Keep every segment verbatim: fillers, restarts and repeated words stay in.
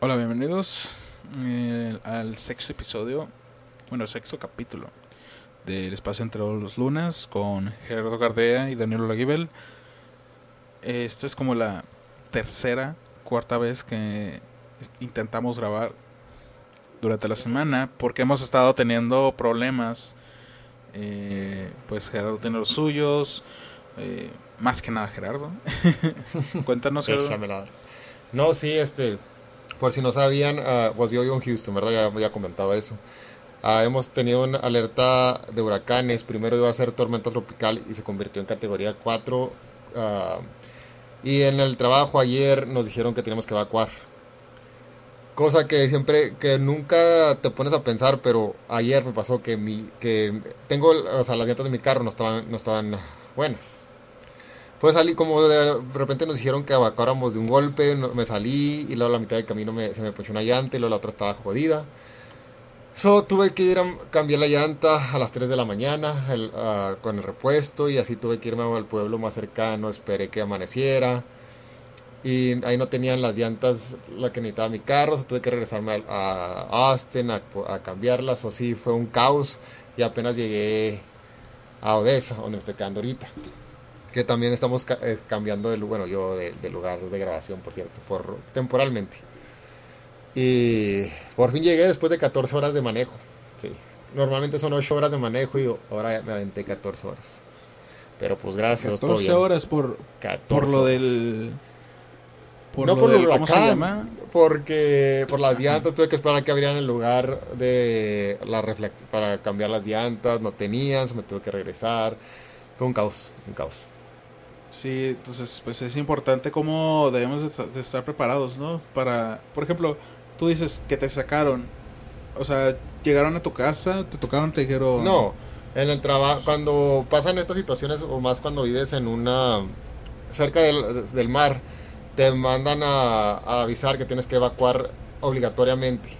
Hola, bienvenidos eh, al sexto episodio, bueno, sexto capítulo del espacio entre dos lunas con Gerardo Gardea y Daniel Laguibel. Esta es como la tercera, cuarta vez que intentamos grabar durante la semana porque hemos estado teniendo problemas. Eh, pues Gerardo tiene los suyos, eh, más que nada Gerardo. Cuéntanos, Gerardo. No, sí, este... Por si no sabían, uh, pues yo vivo en Houston, ¿verdad? Ya había comentado eso. Uh, hemos tenido una alerta de huracanes. Primero iba a ser tormenta tropical y se convirtió en categoría cuatro. Uh, y en el trabajo ayer nos dijeron que teníamos que evacuar. Cosa que siempre, que nunca te pones a pensar, pero ayer me pasó que mi, que tengo, o sea, las llantas de mi carro no estaban, no estaban buenas. Pues salí, como de repente nos dijeron que evacuáramos de un golpe, no, me salí y luego a la mitad del camino me, se me ponchó una llanta y luego la otra estaba jodida. So, tuve que ir a cambiar la llanta a las tres de la mañana el, uh, con el repuesto y así tuve que irme al pueblo más cercano, esperé que amaneciera. Y ahí no tenían las llantas, la que necesitaba mi carro, so, tuve que regresarme a, a Austin a, a cambiarlas. O sí, fue un caos y apenas llegué a Odessa, donde me estoy quedando ahorita. Que también estamos cambiando de lugar, bueno, yo de, de lugar de grabación, por cierto, por temporalmente. Y por fin llegué después de catorce horas de manejo. Sí. Normalmente son ocho horas de manejo y ahora me aventé catorce horas. Pero pues gracias, catorce todo bien. horas por, catorce por lo horas. del... Por no lo por el huracán, ¿cómo se llama? Porque por las llantas tuve que esperar que abrieran el lugar de la reflex- para cambiar las llantas, no tenían, me tuve que regresar. Fue un caos, un caos. Sí, entonces pues es importante cómo debemos de estar preparados, ¿no? Para, por ejemplo, tú dices que te sacaron, o sea, llegaron a tu casa, te tocaron, te dijeron... No, en el trabajo, cuando pasan estas situaciones, o más cuando vives en una... cerca del, del mar, te mandan a, a avisar que tienes que evacuar obligatoriamente,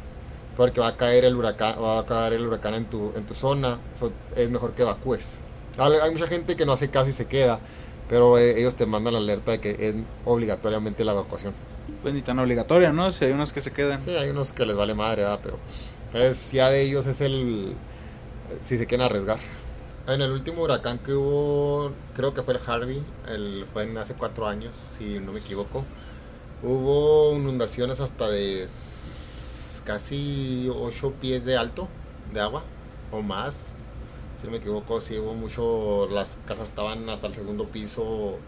porque va a caer el huracán, va a caer el huracán en tu, en tu zona, so, es mejor que evacúes. Hay mucha gente que no hace caso y se queda, pero eh, ellos te mandan la alerta de que es obligatoriamente la evacuación. Pues ni tan obligatoria, ¿no? Si hay unos que se quedan. Sí, hay unos que les vale madre, ¿verdad? Pero pues, ya de ellos es el... si se quieren arriesgar. En el último huracán que hubo, creo que fue el Harvey, el, fue en hace cuatro años, si no me equivoco. Hubo inundaciones hasta de casi ocho pies de alto de agua, o más. Si no me equivoco, sí hubo mucho, las casas estaban hasta el segundo piso,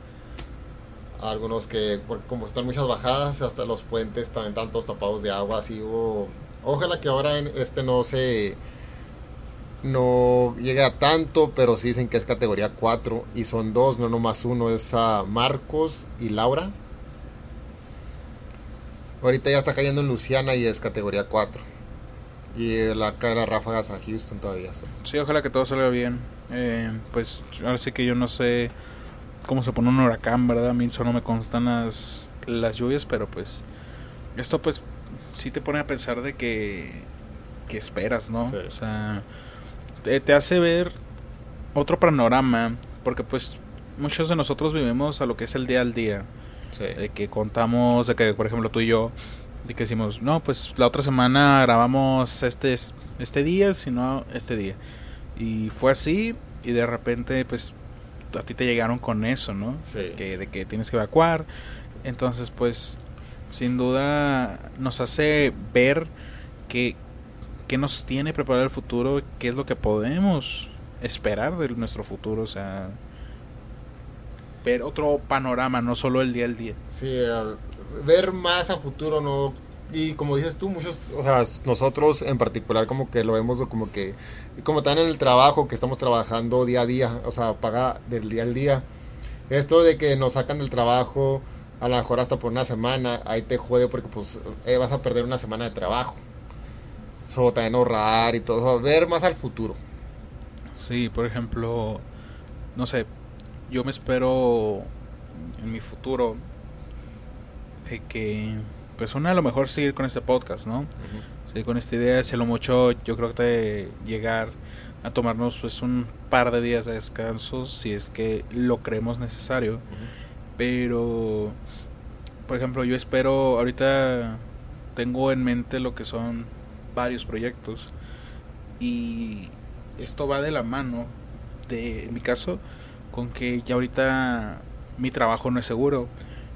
algunos que, como están muchas bajadas, hasta los puentes también están todos tapados de agua, así hubo, ojalá que ahora en este no se, no llegue a tanto, pero sí dicen que es categoría cuatro, y son dos, no nomás uno, es a Marcos y Laura. Ahorita ya está cayendo en Luciana y es categoría cuatro. Y la cara ráfagas a Houston todavía. ¿Sí? sí, ojalá que todo salga bien. Eh, pues ahora sí que yo no sé cómo se pone un huracán, ¿verdad? A mí solo me constan las, las lluvias, pero pues esto pues sí te pone a pensar de que, que esperas, ¿no? Sí. O sea, te, te hace ver otro panorama, porque pues muchos de nosotros vivimos a lo que es el día al día. Sí. De que contamos, de que por ejemplo tú y yo... Y que decimos, no, pues la otra semana grabamos este, este día, sino este día. Y fue así, y de repente, pues, a ti te llegaron con eso, ¿no? Sí. Que, de que tienes que evacuar. Entonces, pues, sin duda nos hace ver que, que nos tiene preparado el futuro, qué es lo que podemos esperar de nuestro futuro, o sea... ver otro panorama, no solo el día al día. Sí, ver más a futuro, no. Y como dices tú, muchos, o sea, nosotros en particular como que lo vemos como que como tan en el trabajo que estamos trabajando día a día, o sea, paga del día al día. Esto de que nos sacan del trabajo a lo mejor hasta por una semana, ahí te jode porque pues eh, vas a perder una semana de trabajo. Eso también ahorrar y todo, o sea, ver más al futuro. Sí, por ejemplo, no sé, yo me espero en mi futuro de que, pues, una a lo mejor seguir con este podcast, ¿no? Uh-huh. Seguir con esta idea, si a lo mucho yo creo que llegar a tomarnos, pues, un par de días de descanso, si es que lo creemos necesario. Uh-huh. Pero, por ejemplo, yo espero, ahorita tengo en mente lo que son varios proyectos, y esto va de la mano de, en mi caso, con que ya ahorita mi trabajo no es seguro.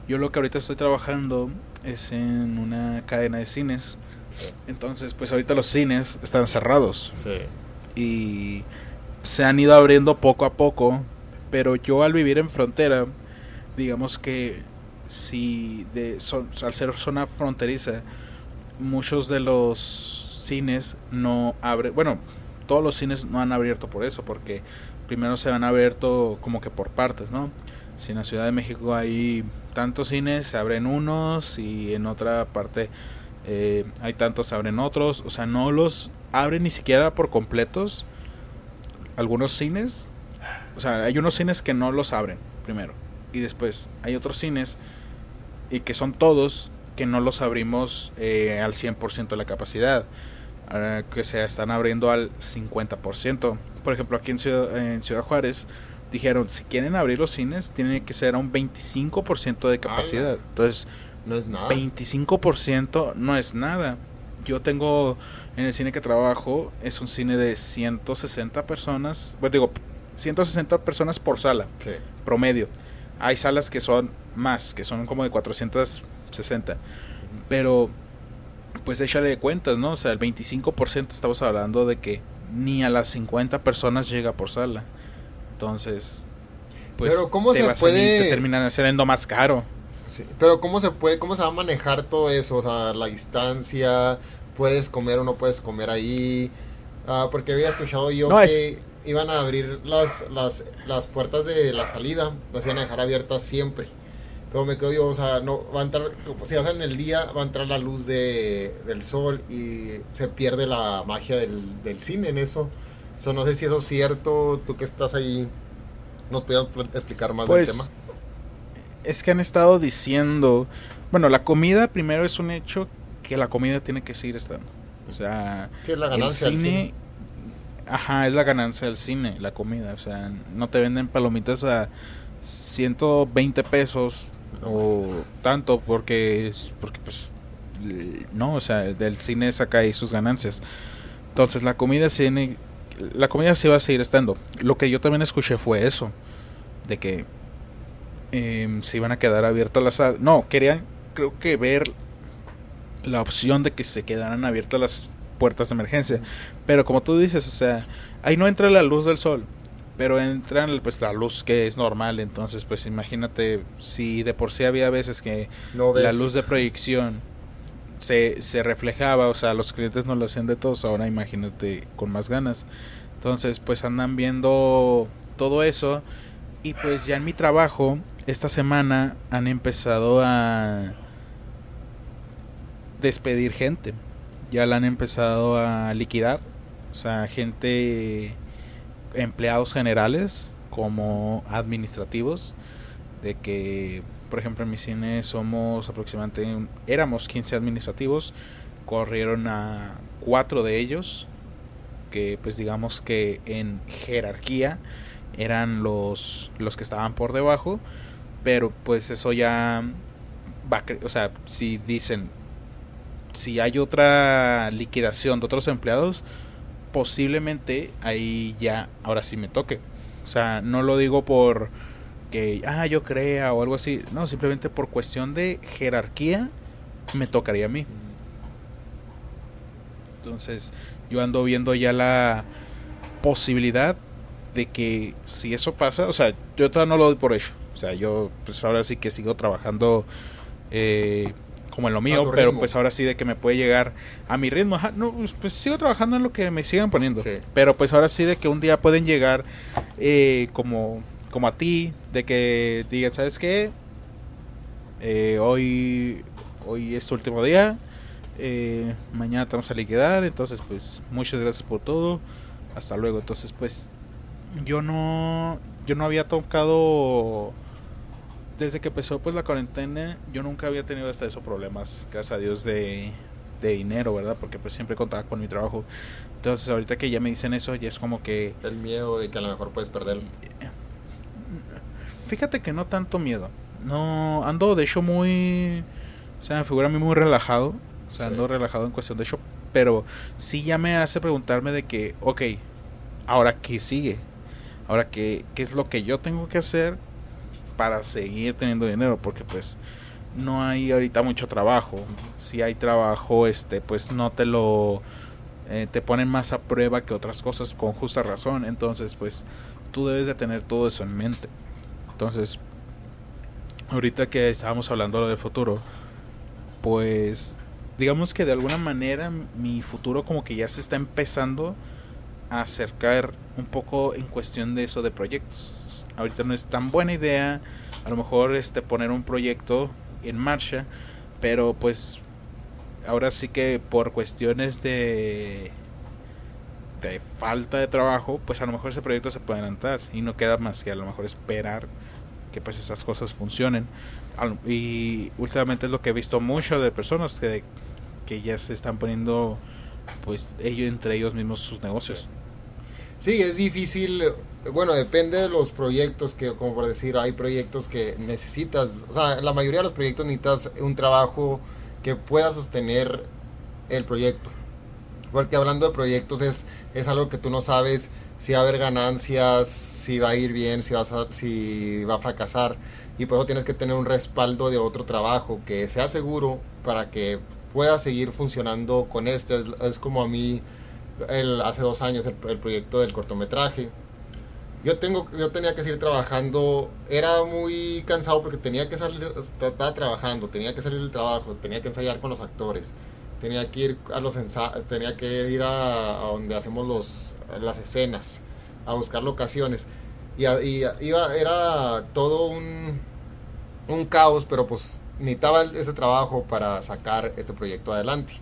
Yo lo que ahorita estoy trabajando es en una cadena de cines. Sí. Entonces, pues ahorita los cines están cerrados. Sí. Y se han ido abriendo poco a poco, pero yo al vivir en frontera, digamos que si de, son, al ser zona fronteriza, muchos de los cines no abren, bueno, todos los cines no han abierto por eso, porque primero se han abierto como que por partes, ¿no? Si en la Ciudad de México hay tantos cines, se abren unos, y en otra parte eh, hay tantos, se abren otros. O sea, no los abren ni siquiera por completos algunos cines. O sea, hay unos cines que no los abren primero, y después hay otros cines, y que son todos, que no los abrimos eh, al cien por ciento de la capacidad, eh, que se están abriendo al cincuenta por ciento. Por ejemplo, aquí en Ciudad, en Ciudad Juárez dijeron, si quieren abrir los cines, tiene que ser a un veinticinco por ciento de capacidad. Entonces, no es nada. veinticinco por ciento no es nada. Yo tengo, en el cine que trabajo, es un cine de ciento sesenta personas. Bueno, digo, ciento sesenta personas por sala, sí, promedio. Hay salas que son más, que son como de cuatrocientos sesenta. Pero, pues échale cuentas, ¿no? O sea, el veinticinco por ciento estamos hablando de que ni a las cincuenta personas llega por sala. Entonces, pues, pero ¿cómo te se vas puede... a ir, te terminan saliendo más caro. Sí, pero ¿cómo se puede, cómo se va a manejar todo eso? O sea, la distancia, ¿puedes comer o no puedes comer ahí? Ah, porque había escuchado yo no, que es... iban a abrir las, las, las puertas de la salida, las iban a dejar abiertas siempre. Pero me quedo yo, o sea, no va a entrar, si vas en el día, va a entrar la luz de, del sol y se pierde la magia del, del cine en eso. O sea, no sé si eso es cierto, tú que estás ahí, ¿nos pudieras explicar más pues, del tema? Es que han estado diciendo, bueno, la comida primero es un hecho, que la comida tiene que seguir estando. O sea, sí, es la ganancia el cine, del cine. Ajá, es la ganancia del cine, la comida. O sea, no te venden palomitas a ciento veinte pesos no, o pues. tanto, porque, porque pues, no, o sea, del cine saca ahí sus ganancias. Entonces, la comida tiene... La comida sí va a seguir estando. Lo que yo también escuché fue eso, de que eh, se iban a quedar abiertas las salas. No, querían, creo que ver la opción de que se quedaran abiertas las puertas de emergencia. Pero como tú dices, o sea, ahí no entra la luz del sol, pero entra pues la luz que es normal. Entonces, pues imagínate, si de por sí había veces que no la luz de proyección Se, se reflejaba, o sea, los clientes no lo hacían de todos, ahora imagínate con más ganas. Entonces, pues andan viendo todo eso, y pues ya en mi trabajo, esta semana han empezado a despedir gente, ya la han empezado a liquidar, o sea, gente, empleados generales como administrativos, de que... Por ejemplo, en mi cine somos aproximadamente, éramos quince administrativos, corrieron a cuatro de ellos, que pues digamos que en jerarquía eran los, los que estaban por debajo, pero pues eso ya va, o sea, si dicen, si hay otra liquidación de otros empleados, posiblemente ahí ya, ahora sí me toque. O sea, no lo digo por... que ah, yo crea o algo así, no, simplemente por cuestión de jerarquía me tocaría a mí. Entonces yo ando viendo ya la posibilidad de que si eso pasa, o sea, yo todavía no lo doy por hecho, o sea, yo pues ahora sí que sigo trabajando eh, como en lo mío, pero ritmo. Pues ahora sí de que me puede llegar a mi ritmo, ajá, no, pues, pues sigo trabajando en lo que me sigan poniendo, sí. Pero pues ahora sí de que un día pueden llegar eh, como como a ti, de que digan, ¿sabes qué? Eh, hoy hoy es tu último día, eh, mañana te vamos a liquidar, entonces pues muchas gracias por todo, hasta luego. Entonces pues yo no yo no había tocado, desde que empezó pues la cuarentena, yo nunca había tenido hasta esos problemas, gracias a Dios, de, de dinero, ¿verdad? Porque pues siempre contaba con mi trabajo. Entonces ahorita que ya me dicen eso, ya es como que... El miedo de que a lo mejor puedes perder... Eh, Fíjate que no tanto miedo. No, ando de hecho muy... O sea, me figura a mí muy relajado. O sea, sí. Ando relajado en cuestión de show. Pero sí ya me hace preguntarme de que, ok, ¿ahora qué sigue? Ahora, ¿qué, qué es lo que yo tengo que hacer para seguir teniendo dinero? Porque pues no hay ahorita mucho trabajo. Si hay trabajo, este pues no te lo... Eh, te ponen más a prueba que otras cosas, con justa razón. Entonces pues tú debes de tener todo eso en mente. Entonces, ahorita que estábamos hablando del futuro, pues digamos que de alguna manera mi futuro como que ya se está empezando a acercar un poco en cuestión de eso de proyectos. Ahorita no es tan buena idea a lo mejor este poner un proyecto en marcha, pero pues ahora sí que por cuestiones de, de falta de trabajo, pues a lo mejor ese proyecto se puede adelantar y no queda más que a lo mejor esperar que pues esas cosas funcionen. Y últimamente es lo que he visto mucho de personas que, que ya se están poniendo pues ellos entre ellos mismos sus negocios. Sí, es difícil, bueno, depende de los proyectos, que como por decir, hay proyectos que necesitas, o sea, la mayoría de los proyectos necesitas un trabajo que pueda sostener el proyecto, porque hablando de proyectos es, es algo que tú no sabes si va a haber ganancias, si va a ir bien, si, vas a, si va a fracasar, y por eso tienes que tener un respaldo de otro trabajo que sea seguro para que pueda seguir funcionando con este. Es, es como a mí el, hace dos años el, el proyecto del cortometraje. Yo tengo, yo tenía que seguir trabajando, era muy cansado porque tenía que salir, estaba trabajando, tenía que salir del trabajo, tenía que ensayar con los actores, tenía que ir a los ensayos, tenía que ir a, a donde hacemos los, las escenas, a buscar locaciones, y, a, y a, iba, era todo un, un caos, pero pues necesitaba ese trabajo para sacar este proyecto adelante.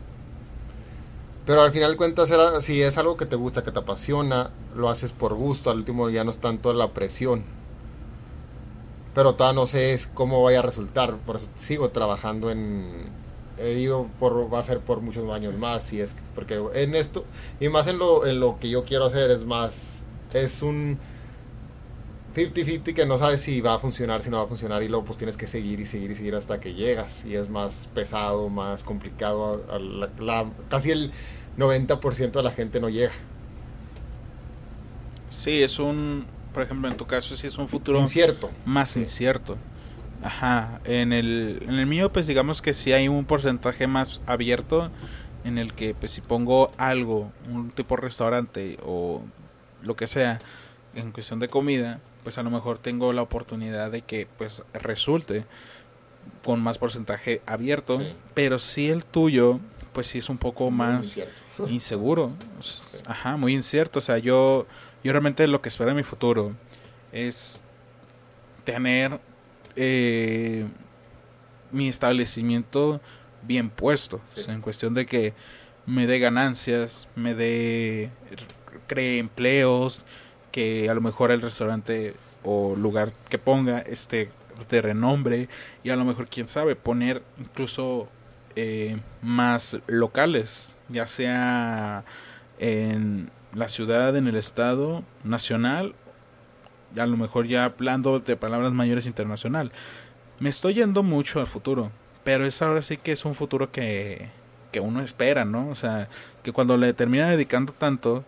Pero al final de cuentas, era, si es algo que te gusta, que te apasiona, lo haces por gusto. Al último ya no es tanto la presión. Pero todavía no sé cómo vaya a resultar. Por eso sigo trabajando en... He ido por... Va a ser por muchos años más. Y es porque en esto... Y más en lo, en lo que yo quiero hacer es más... Es un... cincuenta cincuenta que no sabes si va a funcionar, si no va a funcionar. Y luego pues tienes que seguir y seguir y seguir hasta que llegas. Y es más pesado, más complicado. A la, la, casi el noventa por ciento de la gente no llega. Sí, es un... Por ejemplo, en tu caso sí es un futuro... Incierto. Más sí. Incierto. Ajá. En el, en el mío pues digamos que sí hay un porcentaje más abierto. En el que pues si pongo algo, un tipo de restaurante o lo que sea, en cuestión de comida, pues a lo mejor tengo la oportunidad de que pues resulte con más porcentaje abierto, sí. Pero si el tuyo, pues sí es un poco muy más incierto. Inseguro, sí. Ajá, muy incierto. O sea, yo, yo realmente lo que espero en mi futuro es tener eh, mi establecimiento bien puesto, sí. O sea, en cuestión de que me dé ganancias, me dé, cree empleos, que a lo mejor el restaurante o lugar que ponga esté de renombre, y a lo mejor, quién sabe, poner incluso eh, más locales, ya sea en la ciudad, en el estado, nacional, y a lo mejor ya hablando de palabras mayores, internacional. Me estoy yendo mucho al futuro, pero es ahora sí que es un futuro que, que uno espera, ¿no? O sea, que cuando le termina dedicando tanto...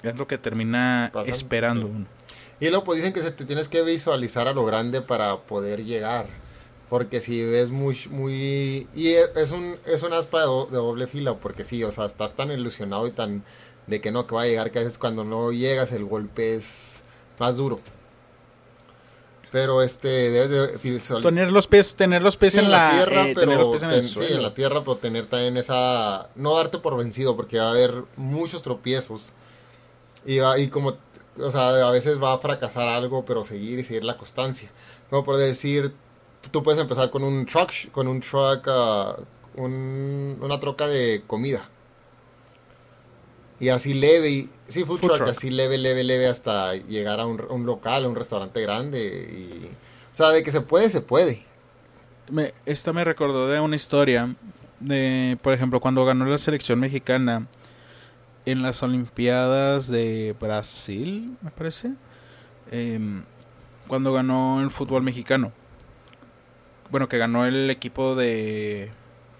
Es lo que termina pasando, esperando sí. Uno. Y luego pues dicen que se te tienes que visualizar a lo grande para poder llegar. Porque si ves muy... muy y es un es un aspa de doble fila. Porque sí, o sea, estás tan ilusionado y tan... De que no, que va a llegar. Que a veces cuando no llegas el golpe es más duro. Pero este... Debes de visualizar... Tener los pies, tener los pies sí, en la tierra, eh, pero... Tener los pies en ten, el suelo. Sí, en la tierra, pero tener también esa... No darte por vencido, porque va a haber muchos tropiezos. Y, va, y como, o sea, a veces va a fracasar algo, pero seguir y seguir la constancia. Como por decir, tú puedes empezar con un truck, con un truck, uh, un, una troca de comida. Y así leve, y, sí, food, food truck, truck, así leve, leve, leve hasta llegar a un, un local, a un restaurante grande. Y, o sea, de que se puede, se puede. Me, esta me recordó de una historia, de, por ejemplo, cuando ganó la selección mexicana en las Olimpiadas de Brasil, me parece, eh, cuando ganó el fútbol mexicano. Bueno, que ganó el equipo de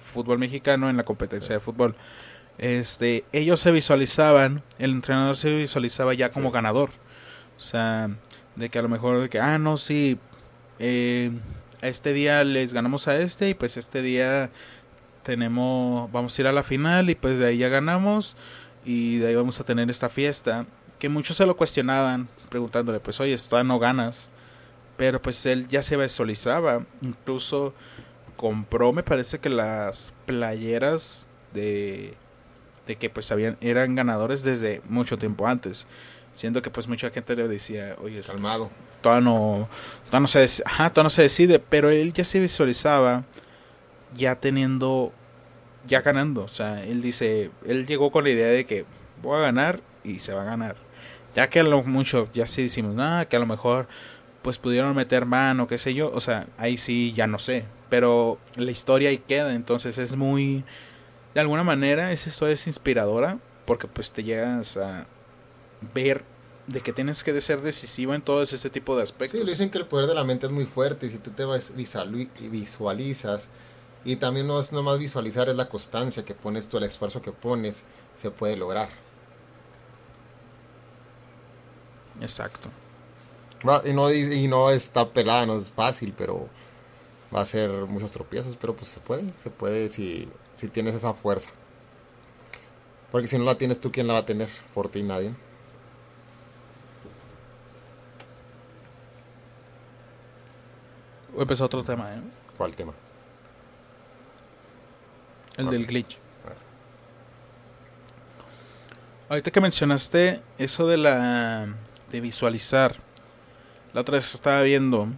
fútbol mexicano en la competencia sí. de fútbol. Este, ellos se visualizaban, el entrenador se visualizaba ya como sí. ganador. O sea, de que a lo mejor, de que, ah, no, sí, eh, este día les ganamos a este y pues este día tenemos, vamos a ir a la final y pues de ahí ya ganamos y de ahí vamos a tener esta fiesta. Que muchos se lo cuestionaban, preguntándole, pues, oye, todavía no ganas. Pero pues él ya se visualizaba, incluso compró, me parece que las playeras de... de que pues habían, eran ganadores desde mucho tiempo antes, siendo que pues mucha gente le decía, oye, calmado, pues, todavía no, todavía no se decide, ajá, todavía no se decide, pero él ya se visualizaba ya teniendo, ya ganando, o sea, él dice, él llegó con la idea de que voy a ganar y se va a ganar, ya que a lo mucho, ya sí decimos, nada, que a lo mejor pues pudieron meter mano, qué sé yo, o sea, ahí sí ya no sé, pero la historia ahí queda, entonces es muy... De alguna manera esa historia es inspiradora porque pues te llegas a ver de que tienes que ser decisivo en todo ese tipo de aspectos. Sí, le dicen que el poder de la mente es muy fuerte y si tú te visualizas, y también no es nomás visualizar, es la constancia que pones tú, el esfuerzo que pones, se puede lograr. Exacto. Y no, y no está pelada, no es fácil, pero va a ser muchos tropiezos, pero pues se puede, se puede si... si tienes esa fuerza. Porque si no la tienes tú, ¿quién la va a tener? Por ti nadie. Voy a empezar otro tema, ¿eh? ¿Cuál tema? El okay. del glitch. Ahorita que mencionaste eso de la... de visualizar. La otra vez estaba viendo...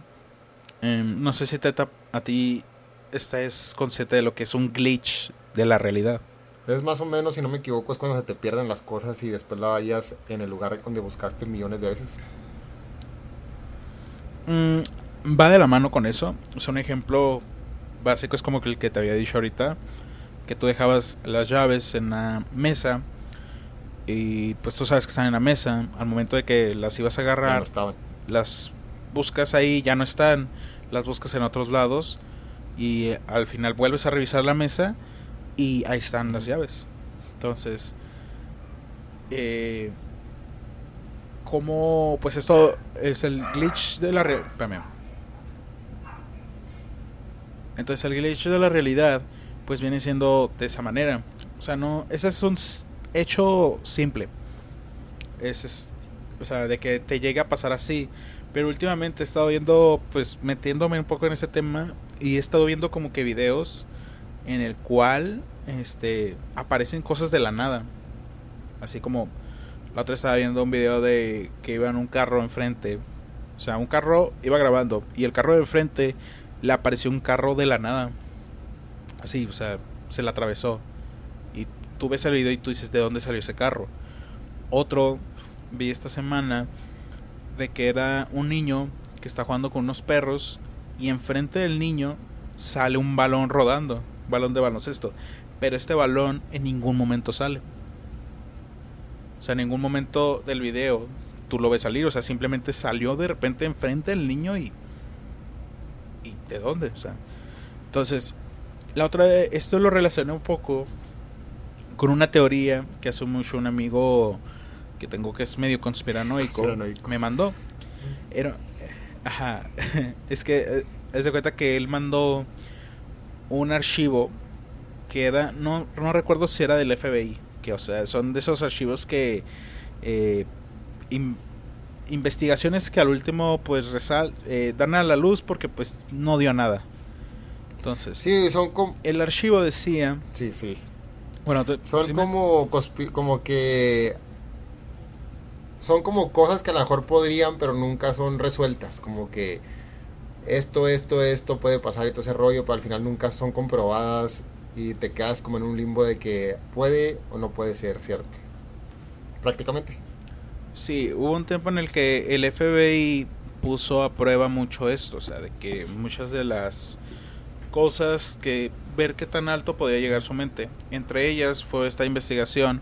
Eh, no sé si te a ti... Esta es consciente de lo que es un glitch de la realidad. Es más o menos, si no me equivoco, es cuando se te pierden las cosas y después la hallas en el lugar donde buscaste millones de veces. Mm, va de la mano con eso. O sea, un ejemplo básico es como el que te había dicho ahorita, que tú dejabas las llaves en la mesa y pues tú sabes que están en la mesa. Al momento de que las ibas a agarrar, ya no estaban. Las buscas ahí, ya no están. Las buscas en otros lados. Y al final vuelves a revisar la mesa y ahí están las llaves. Entonces, eh, ¿cómo? Pues esto es el glitch de la realidad. Entonces el glitch de la realidad pues viene siendo de esa manera. O sea, no, ese es un hecho simple. Ese es, o sea, de que te llega a pasar así. Pero últimamente he estado viendo, pues metiéndome un poco en ese tema, y he estado viendo como que videos en el cual este aparecen cosas de la nada. Así como la otra estaba viendo un video de que iba en un carro enfrente. O sea, un carro iba grabando y el carro de enfrente le apareció un carro de la nada. Así, o sea, se le atravesó. Y tú ves el video y tú dices, ¿de dónde salió ese carro? Otro vi esta semana de que era un niño que está jugando con unos perros. Y enfrente del niño sale un balón rodando, balón de baloncesto. Pero este balón en ningún momento sale. O sea, en ningún momento del video tú lo ves salir. O sea, simplemente salió de repente enfrente del niño y... ¿Y de dónde? O sea, entonces, la otra vez, esto lo relacioné un poco con una teoría que hace mucho un amigo que tengo que es medio conspiranoico, conspiranoico. Me mandó. Era... Ajá, es que es de cuenta que él mandó un archivo que era, no, no recuerdo si era del F B I, que o sea, son de esos archivos que eh, in, investigaciones que al último pues resal, eh, dan a la luz porque pues no dio nada. Entonces, sí, son com- el archivo decía, sí, sí. Bueno, tú, son ¿sí como me... conspi- como que son como cosas que a lo mejor podrían, pero nunca son resueltas. Como que esto, esto, esto puede pasar y todo ese rollo, pero al final nunca son comprobadas y te quedas como en un limbo de que puede o no puede ser, ¿cierto? Prácticamente. Sí, hubo un tiempo en el que el F B I puso a prueba mucho esto, o sea, de que muchas de las cosas que ver qué tan alto podía llegar su mente. Entre ellas fue esta investigación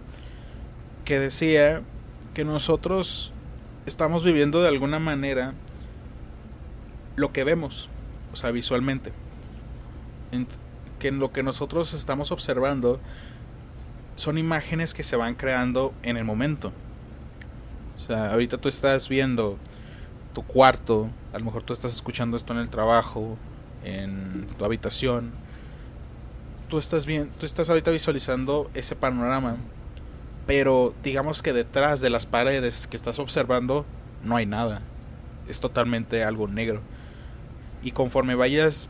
que decía... que nosotros estamos viviendo de alguna manera lo que vemos, o sea, visualmente. que lo que nosotros estamos observando son imágenes que se van creando en el momento. O sea, ahorita tú estás viendo tu cuarto, a lo mejor tú estás escuchando esto en el trabajo, en tu habitación. Tú estás bien, tú estás ahorita visualizando ese panorama, pero digamos que detrás de las paredes que estás observando no hay nada. Es totalmente algo negro. Y conforme vayas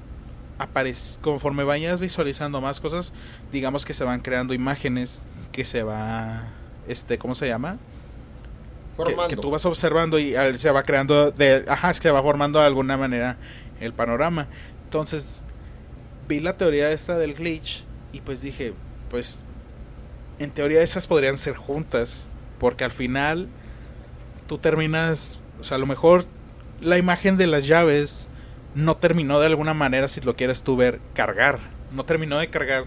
aparec- conforme vayas visualizando más cosas, digamos que se van creando imágenes que se va este, ¿cómo se llama? Formando. Que, que tú vas observando y al, se va creando de, ajá, se va formando de alguna manera el panorama. Entonces vi la teoría esta del glitch y pues dije, pues en teoría esas podrían ser juntas, porque al final tú terminas, o sea, a lo mejor la imagen de las llaves no terminó de alguna manera, si lo quieres tú ver, cargar. No terminó de cargar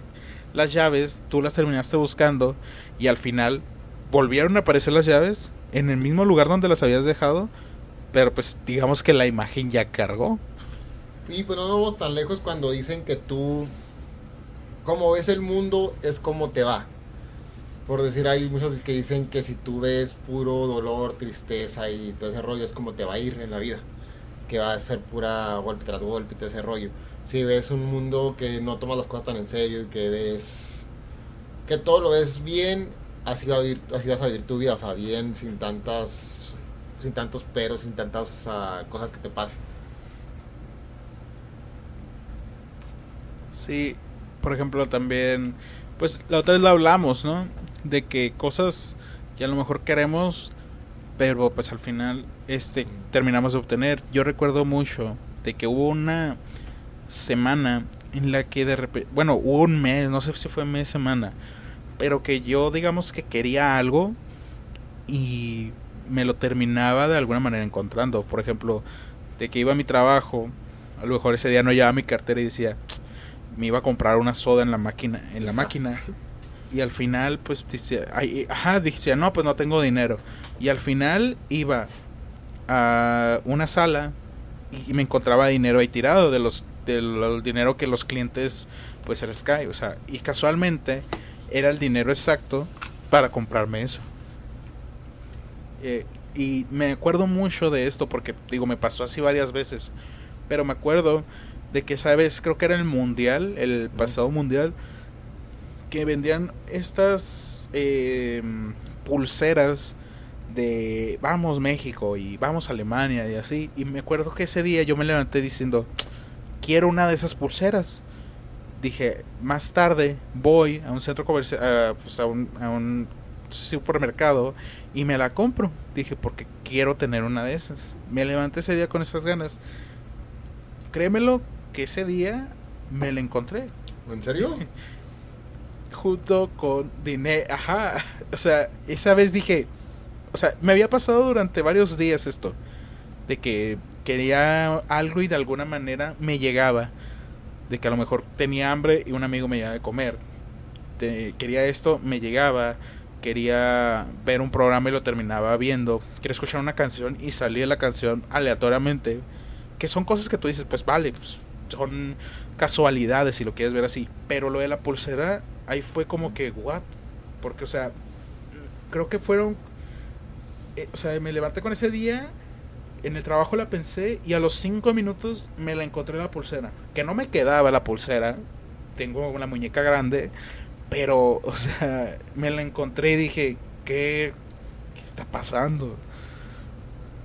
las llaves, tú las terminaste buscando y al final volvieron a aparecer las llaves en el mismo lugar donde las habías dejado, pero pues digamos que la imagen ya cargó. Y pues no nos vamos tan lejos cuando dicen que tú, como ves el mundo, es como te va. Por decir, hay muchos que dicen que si tú ves puro dolor, tristeza y todo ese rollo, es como te va a ir en la vida, que va a ser pura golpe tras golpe y todo ese rollo. Si ves un mundo que no tomas las cosas tan en serio y que ves que todo lo ves bien, así va a vivir, así vas a vivir tu vida, o sea, bien, sin tantas, sin tantos peros, sin tantas uh, cosas que te pasen. Sí, por ejemplo, también, pues la otra vez lo hablamos, ¿no? De que cosas que a lo mejor queremos, pero pues al final este terminamos de obtener. Yo recuerdo mucho de que hubo una semana en la que de repente, bueno, hubo un mes, no sé si fue mes, semana, pero que yo digamos que quería algo y me lo terminaba de alguna manera encontrando. Por ejemplo, de que iba a mi trabajo, a lo mejor ese día no llevaba mi cartera y decía, me iba a comprar una soda en la máquina, en la máquina. Y al final, pues, dice, ay, ajá, dije, no, pues no tengo dinero. Y al final iba a una sala y me encontraba dinero ahí tirado, de los del dinero que los clientes, pues, se les cae. O sea, y casualmente era el dinero exacto para comprarme eso. Eh, y me acuerdo mucho de esto porque, digo, me pasó así varias veces. Pero me acuerdo de que, ¿sabes? Creo que era el mundial, el pasado mundial, que vendían estas eh, pulseras de vamos México y vamos Alemania y así. Y me acuerdo que ese día yo me levanté diciendo, quiero una de esas pulseras. Dije, más tarde voy a un centro comercial, a, pues a, un, a un supermercado y me la compro. Dije, porque quiero tener una de esas. Me levanté ese día con esas ganas. Créemelo que ese día me la encontré. ¿En serio? Junto con dinero, ajá, o sea, esa vez dije, o sea, me había pasado durante varios días esto, de que quería algo y de alguna manera me llegaba, de que a lo mejor tenía hambre y un amigo me llevaba de comer, de, quería esto, me llegaba, quería ver un programa y lo terminaba viendo, quería escuchar una canción y salía la canción aleatoriamente, que son cosas que tú dices, pues vale, pues son casualidades si lo quieres ver así, pero lo de la pulsera ahí fue como que, what? Porque, o sea, creo que fueron, eh, o sea, me levanté con ese día, en el trabajo la pensé y a los cinco minutos me la encontré la pulsera, que no me quedaba la pulsera, tengo una muñeca grande, pero, o sea, me la encontré y dije, ¿qué, qué está pasando?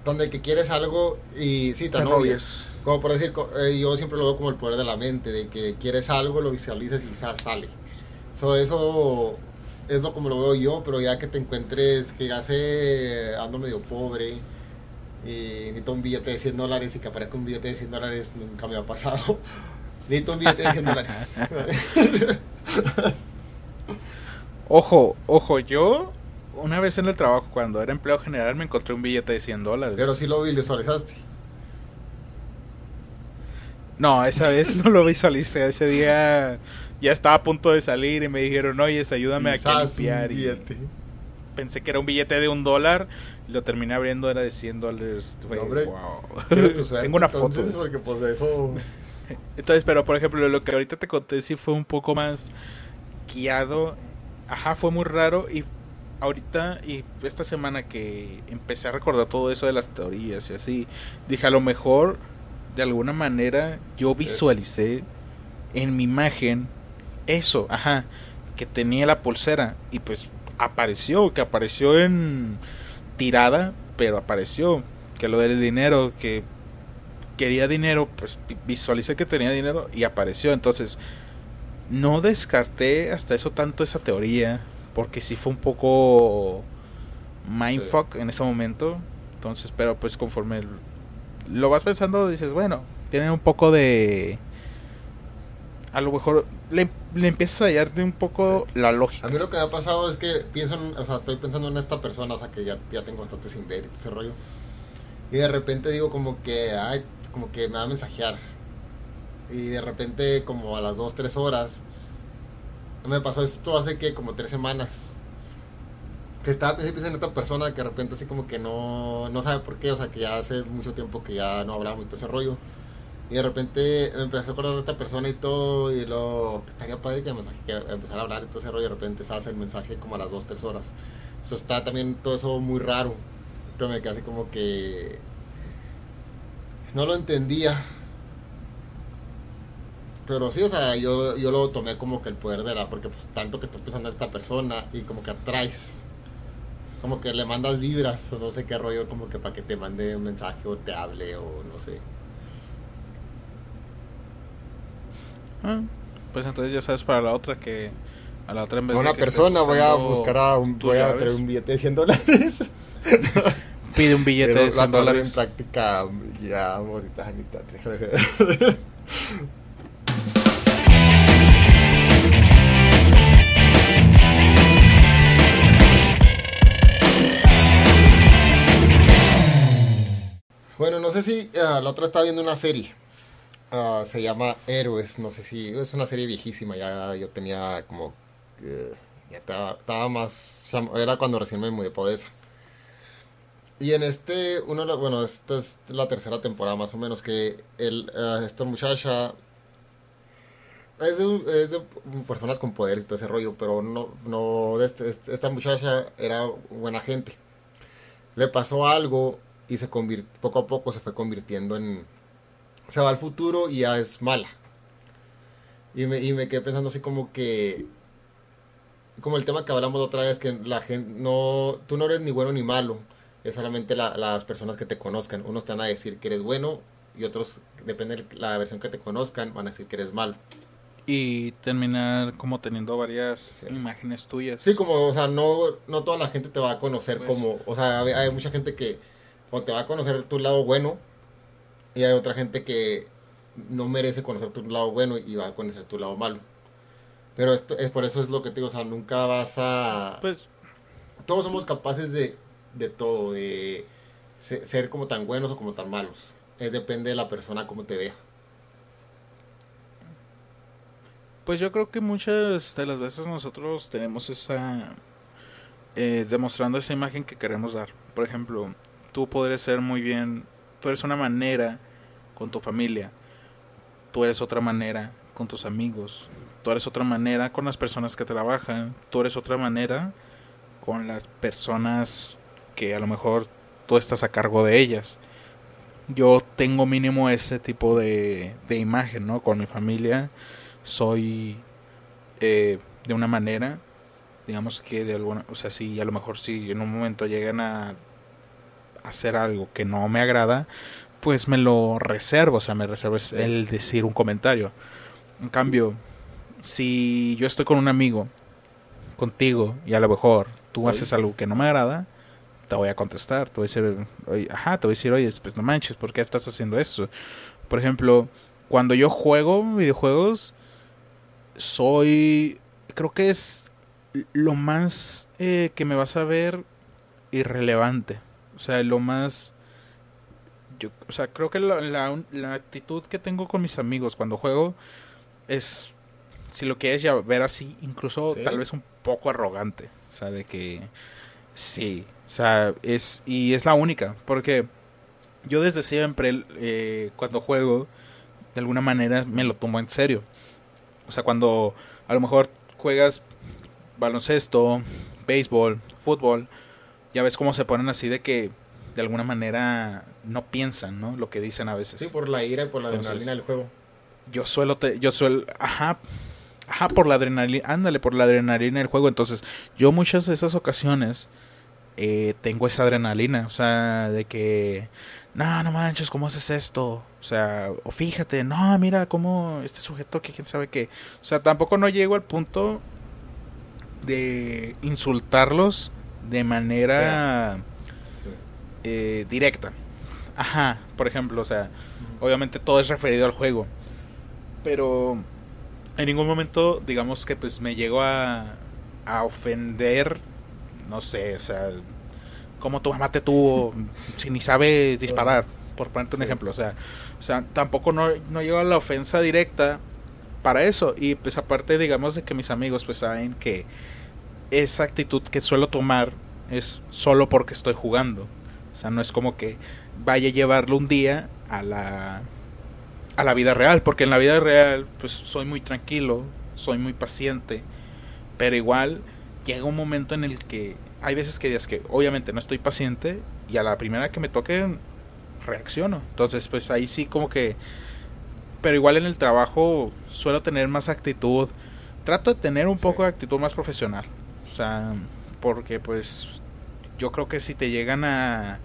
Donde que quieres algo y sí, tan obvio. Como por decir, yo siempre lo veo como el poder de la mente, de que quieres algo, lo visualizas y quizás sale. So, eso es lo como lo veo yo, pero ya que te encuentres, que ya sé, ando medio pobre y necesito un billete de cien dólares y que aparezca un billete de cien dólares, nunca me ha pasado. Necesito un billete de cien dólares. Ojo, ojo, yo una vez en el trabajo, cuando era empleado general, me encontré un billete de cien dólares. Pero sí lo visualizaste. No, esa vez no lo visualicé, ese día ya estaba a punto de salir y me dijeron, oye, ayúdame aquí a limpiar. Y pensé que era un billete de un dólar, y lo terminé abriendo, era de cien dólares. Wow. Tengo una foto. Porque pues eso Entonces, pero por ejemplo, lo que ahorita te conté sí fue un poco más guiado. Ajá, fue muy raro. Y ahorita, y esta semana que empecé a recordar todo eso de las teorías y así, dije, a lo mejor de alguna manera yo visualicé en mi imagen eso, ajá, que tenía la pulsera. Y pues apareció, que apareció en tirada, pero apareció. Que lo del dinero, que quería dinero, pues visualicé que tenía dinero y apareció. Entonces no descarté hasta eso tanto esa teoría, porque sí fue un poco mindfuck en ese momento. Entonces, pero pues conforme lo vas pensando, dices, bueno, tienen un poco de... A lo mejor le, le empiezas a hallarte un poco sí. la lógica. A mí lo que me ha pasado es que pienso, en, o sea, estoy pensando en esta persona, o sea, que ya, ya tengo bastante sin ver y todo ese rollo. Y de repente digo como que, ay, como que me va a mensajear. Y de repente, como a las dos, tres horas, me pasó esto hace que como tres semanas. Que estaba pensando en esta persona que de repente así como que no, no sabe por qué, o sea, que ya hace mucho tiempo que ya no hablamos y todo ese rollo. Y de repente me empecé a acordar de esta persona y todo, y luego estaría padre que, mensaje, que empezara a hablar y todo ese rollo, y de repente se hace el mensaje como a las dos, tres horas. Eso está también todo eso muy raro. Pero me quedé así como que no lo entendía. Pero sí, o sea, yo, yo lo tomé como que el poder de la... Porque pues tanto que estás pensando en esta persona y como que atraes, como que le mandas vibras o no sé qué rollo, como que para que te mande un mensaje o te hable o no sé. Ah, pues entonces ya sabes para la otra que a la otra en vez de una persona voy a buscar a un voy a traer un billete de cien dólares. Pide un billete pero de cien dólares en práctica ya ahorita. Bueno, no sé si uh, la otra está viendo una serie. Uh, se llama Héroes, no sé si... Es una serie viejísima, ya yo tenía como... Uh, ya estaba, estaba más... Era cuando recién me mudé a Odessa. Y en este... uno Bueno, esta es la tercera temporada más o menos, que el, uh, esta muchacha... Es de, es de personas con poder y todo ese rollo, pero no... no este, esta muchacha era buena gente. Le pasó algo y se convirt, poco a poco se fue convirtiendo en... Se va al futuro y ya es mala. Y me, y me quedé pensando así como que... Como el tema que hablamos otra vez, que la gente no... Tú no eres ni bueno ni malo. Es solamente la, las personas que te conozcan. Unos te van a decir que eres bueno y otros, depende de la versión que te conozcan, van a decir que eres malo. Y terminar como teniendo varias sí. imágenes tuyas. Sí, como, o sea, no, no toda la gente te va a conocer pues, como... O sea, hay, hay mucha gente que o te va a conocer tu lado bueno... Y hay otra gente que no merece conocer tu lado bueno y va a conocer tu lado malo. Pero esto es por eso es lo que te digo, o sea, nunca vas a... Pues... Todos somos capaces de, de todo, de ser como tan buenos o como tan malos. Es depende de la persona cómo te vea. Pues yo creo que muchas de las veces nosotros tenemos esa... Eh, demostrando esa imagen que queremos dar. Por ejemplo, tú podrías ser muy bien... Tú eres una manera con tu familia, tú eres otra manera con tus amigos, tú eres otra manera con las personas que trabajan, tú eres otra manera con las personas que a lo mejor tú estás a cargo de ellas. Yo tengo mínimo ese tipo de, de imagen, ¿no? Con mi familia soy eh, de una manera, digamos que de alguna... O sea, sí, a lo mejor sí, en un momento llegan a... hacer algo que no me agrada, pues me lo reservo, o sea, me reservo el decir un comentario. En cambio, si yo estoy con un amigo, contigo, y a lo mejor tú haces algo que no me agrada, te voy a contestar, te voy a decir, oye, ajá, te voy a decir, oye, pues no manches, ¿por qué estás haciendo eso? Por ejemplo, cuando yo juego videojuegos, soy, creo que es lo más eh, que me vas a ver irrelevante. O sea, lo más... Yo, o sea, creo que la, la, la actitud que tengo con mis amigos cuando juego es, si lo quieres ya ver así, incluso ¿sí? tal vez un poco arrogante. O sea, de que... Sí. O sea, es... Y es la única. Porque yo desde siempre, eh, cuando juego, de alguna manera me lo tomo en serio. O sea, cuando a lo mejor juegas baloncesto, béisbol, fútbol, ya ves cómo se ponen así de que de alguna manera no piensan, ¿no? Lo que dicen a veces. Sí, por la ira y por la Entonces, adrenalina del juego. Yo suelo, te, yo suelo, ajá, ajá, por la adrenalina, ándale, por la adrenalina del juego. Entonces, yo muchas de esas ocasiones eh, tengo esa adrenalina, o sea, de que, no, no manches, ¿cómo haces esto? O sea, o fíjate, no, mira, cómo este sujeto que quién sabe qué. O sea, tampoco no llego al punto de insultarlos de manera sí. eh, directa. Ajá, por ejemplo, o sea, uh-huh. obviamente todo es referido al juego. Pero en ningún momento, digamos que pues me llego a, a ofender, no sé, o sea, como tu mamá te tuvo, si ni sabes disparar, por ponerte un sí. ejemplo. O sea, o sea tampoco no, no llego a la ofensa directa para eso. Y pues aparte, digamos, de que mis amigos pues saben que esa actitud que suelo tomar es solo porque estoy jugando. O sea, no es como que vaya a llevarlo un día a la... a la vida real, porque en la vida real pues soy muy tranquilo, soy muy paciente, pero igual llega un momento en el que hay veces que días que obviamente no estoy paciente y a la primera que me toquen reacciono. Entonces pues ahí sí como que, pero igual en el trabajo suelo tener más actitud, trato de tener un poco de actitud más profesional, o sea, porque pues yo creo que si te llegan a...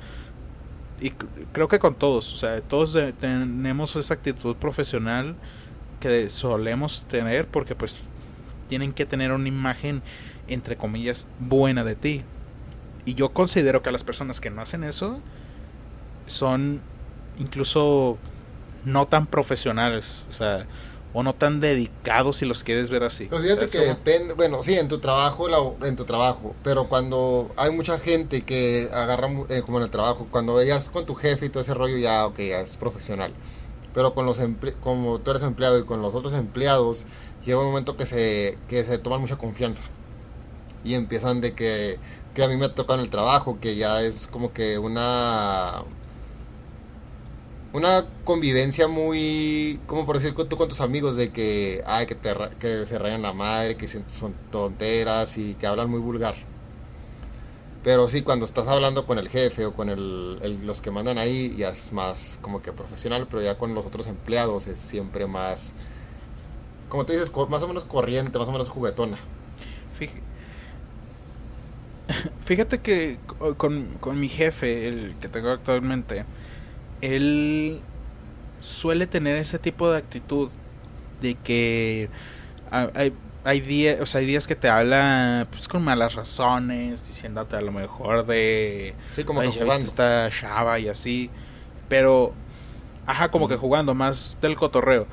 y creo que con todos, o sea, todos de, tenemos esa actitud profesional que solemos tener porque pues tienen que tener una imagen, entre comillas, buena de ti. Y yo considero que las personas que no hacen eso son incluso no tan profesionales, o sea, o no tan dedicados si los quieres ver así. Pero fíjate, o sea, que depende, bueno, sí, en tu trabajo, la, en tu trabajo, pero cuando hay mucha gente que agarra, eh, como en el trabajo, cuando veías con tu jefe y todo ese rollo, ya, ok, ya es profesional. Pero con los emple- como tú eres empleado y con los otros empleados, llega un momento que se que se toman mucha confianza y empiezan de que, que a mí me ha tocado en el trabajo, que ya es como que una... una convivencia muy, como por decir, con, tú con tus amigos, de que, ay, que, te, que se rayan la madre, que son tonteras y que hablan muy vulgar. Pero sí, cuando estás hablando con el jefe o con el, el, los que mandan ahí, ya es más como que profesional, pero ya con los otros empleados es siempre más, como tú dices, co- más o menos corriente, más o menos juguetona. Fíjate que con, con mi jefe, el que tengo actualmente, él suele tener ese tipo de actitud de que hay, hay días, o sea, hay días que te habla pues con malas razones, diciéndote a lo mejor de sí, como que ya jugando. Viste esta chava y así, pero ajá, como que jugando más del cotorreo,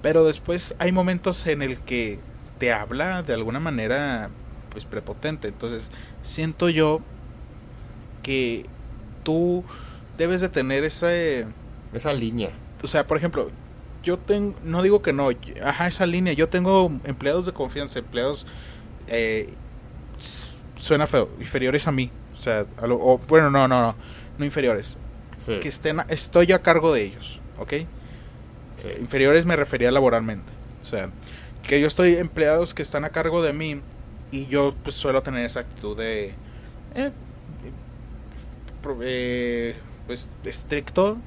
pero después hay momentos en el que te habla de alguna manera pues prepotente. Entonces, siento yo que tú debes de tener ese... esa línea. O sea, por ejemplo, yo tengo... no digo que no. Ajá, esa línea. Yo tengo empleados de confianza, empleados... Eh, suena feo. Inferiores a mí. O sea, a lo, o, bueno, no, no, no. No inferiores. Sí. Que estén... estoy yo a cargo de ellos, ¿ok? Sí. Eh, inferiores me refería laboralmente. O sea, que yo estoy... empleados que están a cargo de mí y yo pues suelo tener esa actitud de... Eh... eh pues estricto,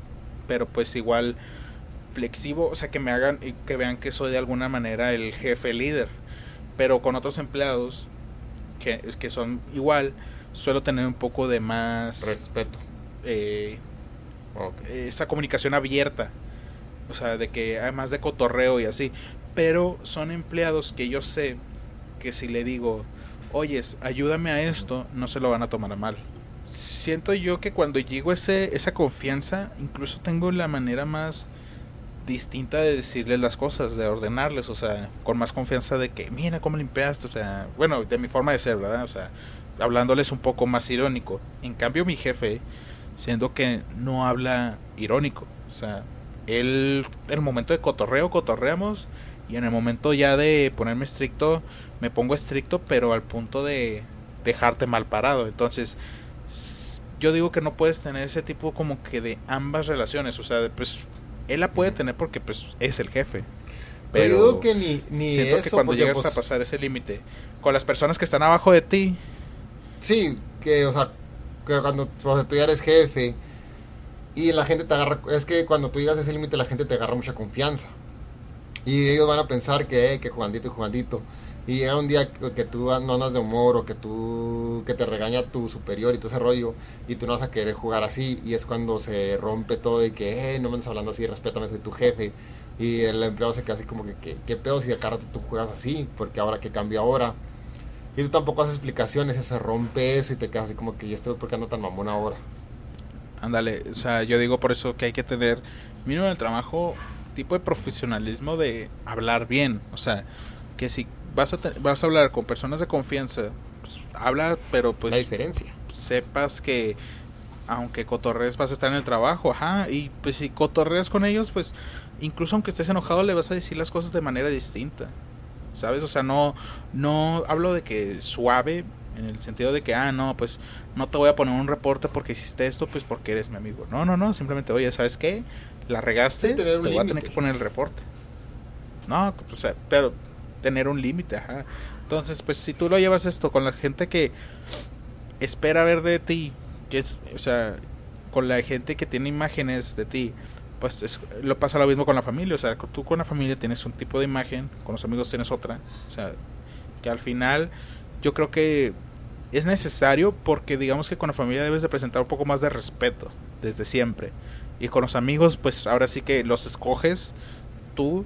pero pues igual flexible, o sea, que me hagan, que vean que soy de alguna manera el jefe líder. Pero con otros empleados que, que son igual, suelo tener un poco de más respeto, eh, okay. esa comunicación abierta, o sea, de que además de cotorreo y así. Pero son empleados que yo sé que si le digo, oyes, ayúdame a esto, no se lo van a tomar a mal. Siento yo que cuando llego ese esa confianza, incluso tengo la manera más distinta de decirles las cosas, de ordenarles, o sea, con más confianza de que, mira cómo limpiaste, o sea, bueno, de mi forma de ser, ¿verdad? O sea, hablándoles un poco más irónico. En cambio, mi jefe, siendo que no habla irónico, o sea, él, en el momento de cotorreo, cotorreamos, y en el momento ya de ponerme estricto, me pongo estricto, pero al punto de dejarte mal parado. Entonces, yo digo que no puedes tener ese tipo como que de ambas relaciones, o sea, pues él la puede tener porque pues es el jefe. Pero yo digo que ni, ni siento eso, que cuando llegas pues, a pasar ese límite con las personas que están abajo de ti. Sí, que o sea, que cuando o sea, tú ya eres jefe y la gente te agarra, es que cuando tú llegas a ese límite la gente te agarra mucha confianza. Y ellos van a pensar que, eh, que jugandito y jugandito. Y llega un día que, que tú no andas de humor o que tú que te regaña tu superior y todo ese rollo y tú no vas a querer jugar así. Y es cuando se rompe todo de que, eh, no me andas hablando así, respétame, soy tu jefe. Y el empleado se queda así como que, ¿qué, qué pedo si acá rato tú juegas así? Porque ahora, ¿qué cambia ahora? Y tú tampoco haces explicaciones, se rompe eso y te quedas así como que, ¿y este por qué anda tan mamón ahora? Ándale, o sea, yo digo por eso que hay que tener, mínimo en el trabajo, tipo de profesionalismo de hablar bien. O sea, que si vas a te, vas a hablar con personas de confianza, pues, habla, pero pues... La diferencia. Sepas que... aunque cotorrees, vas a estar en el trabajo, ajá, y pues si cotorreas con ellos, pues incluso aunque estés enojado le vas a decir las cosas de manera distinta, ¿sabes? O sea, no no hablo de que suave, en el sentido de que, ah, no, pues no te voy a poner un reporte porque hiciste esto, pues porque eres mi amigo. No, no, no, simplemente, oye, ¿sabes qué? La regaste, sí, te voy limite. A tener que poner el reporte. No, o sea, pero tener un límite, ajá. Entonces, pues si tú lo llevas esto con la gente que espera ver de ti, que es, o sea, con la gente que tiene imágenes de ti, pues es, lo pasa lo mismo con la familia. O sea, tú con la familia tienes un tipo de imagen, con los amigos tienes otra. O sea, que al final yo creo que es necesario porque digamos que con la familia debes de presentar un poco más de respeto desde siempre. Y con los amigos, pues ahora sí que los escoges tú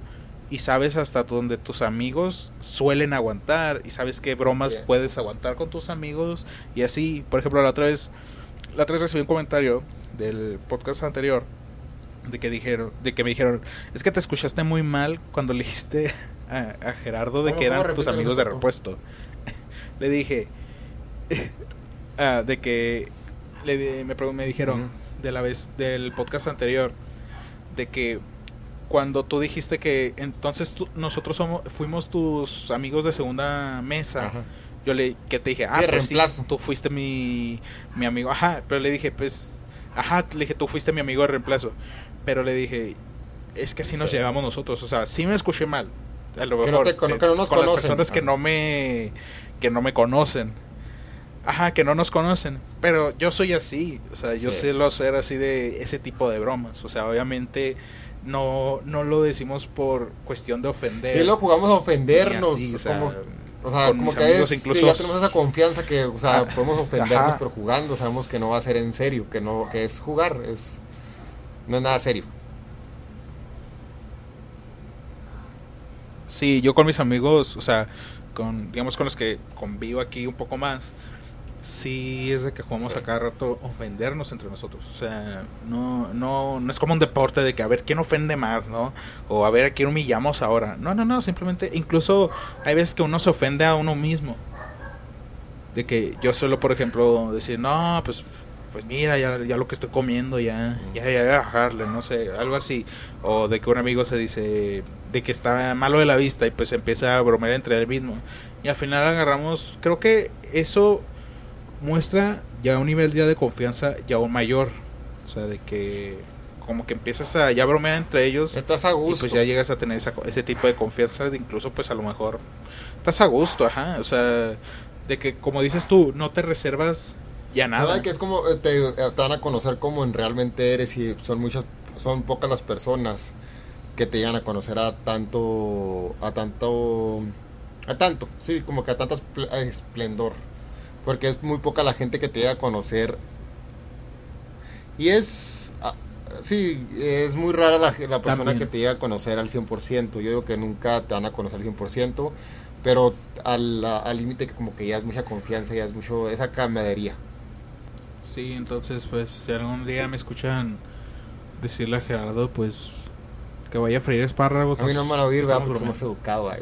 y sabes hasta dónde tus amigos suelen aguantar y sabes qué bromas Bien. puedes aguantar con tus amigos y así. Por ejemplo, la otra vez... La otra vez recibí un comentario del podcast anterior de que dijeron, de que me dijeron, es que te escuchaste muy mal cuando le dijiste a, a Gerardo de no, que eran no, tus amigos de repuesto. Le dije ah, de que le, me, me dijeron uh-huh. de la vez del podcast anterior de que cuando tú dijiste que entonces tú, nosotros somos fuimos tus amigos de segunda mesa. Ajá. Yo le que te dije, ah, sí, pues sí, tú fuiste mi, mi amigo, ajá, pero le dije, pues, ajá, le dije, tú fuiste mi amigo de reemplazo, pero le dije, es que así sí. nos llevamos nosotros, o sea, sí me escuché mal, a lo que mejor, no te, con, sí, que no nos con conocen. Las personas que no me, que no me conocen, ajá, que no nos conocen, pero yo soy así, o sea, yo sí. sé lo hacer así de ese tipo de bromas, o sea, obviamente... No no lo decimos por cuestión de ofender. Y lo jugamos a ofendernos. Así, o sea, como, o sea, como que es, incluso... sí, ya tenemos esa confianza que o sea, podemos ofendernos Ajá. pero jugando. Sabemos que no va a ser en serio, que no que es jugar, es no es nada serio. Sí, yo con mis amigos, o sea, con digamos con los que convivo aquí un poco más, sí es de que jugamos sí. a cada rato ofendernos entre nosotros. O sea, no no no es como un deporte de que a ver quién ofende más, ¿no? O a ver a quién humillamos ahora. No, no, no, simplemente incluso hay veces que uno se ofende a uno mismo. De que yo suelo, por ejemplo, decir, "No, pues pues mira, ya ya lo que estoy comiendo ya ya ya bajarle, no sé, algo así." O de que un amigo se dice de que está malo de la vista y pues empieza a bromear entre él mismo. Y al final agarramos, creo que eso muestra ya un nivel ya de confianza ya un mayor, o sea, de que como que empiezas a ya bromear entre ellos, estás a gusto y pues ya llegas a tener esa, ese tipo de confianza, de incluso pues a lo mejor estás a gusto, ajá, o sea, de que como dices tú, no te reservas ya nada. Nada, que es como te, te van a conocer como realmente eres y son muchas, son pocas las personas que te llegan a conocer a tanto, a tanto, a tanto, sí, como que a tanto esplendor. Porque es muy poca la gente que te llega a conocer. Y es... Ah, sí, es muy rara la, la persona También. que te llega a conocer al cien por ciento. Yo digo que nunca te van a conocer al cien por ciento. Pero al límite que como que ya es mucha confianza, ya es mucho... Esa camaradería. Sí, entonces pues si algún día me escuchan decirle a Gerardo, pues... que vaya a freír espárragos. A mí no me van a oír, ¿verdad? Porque somos educados.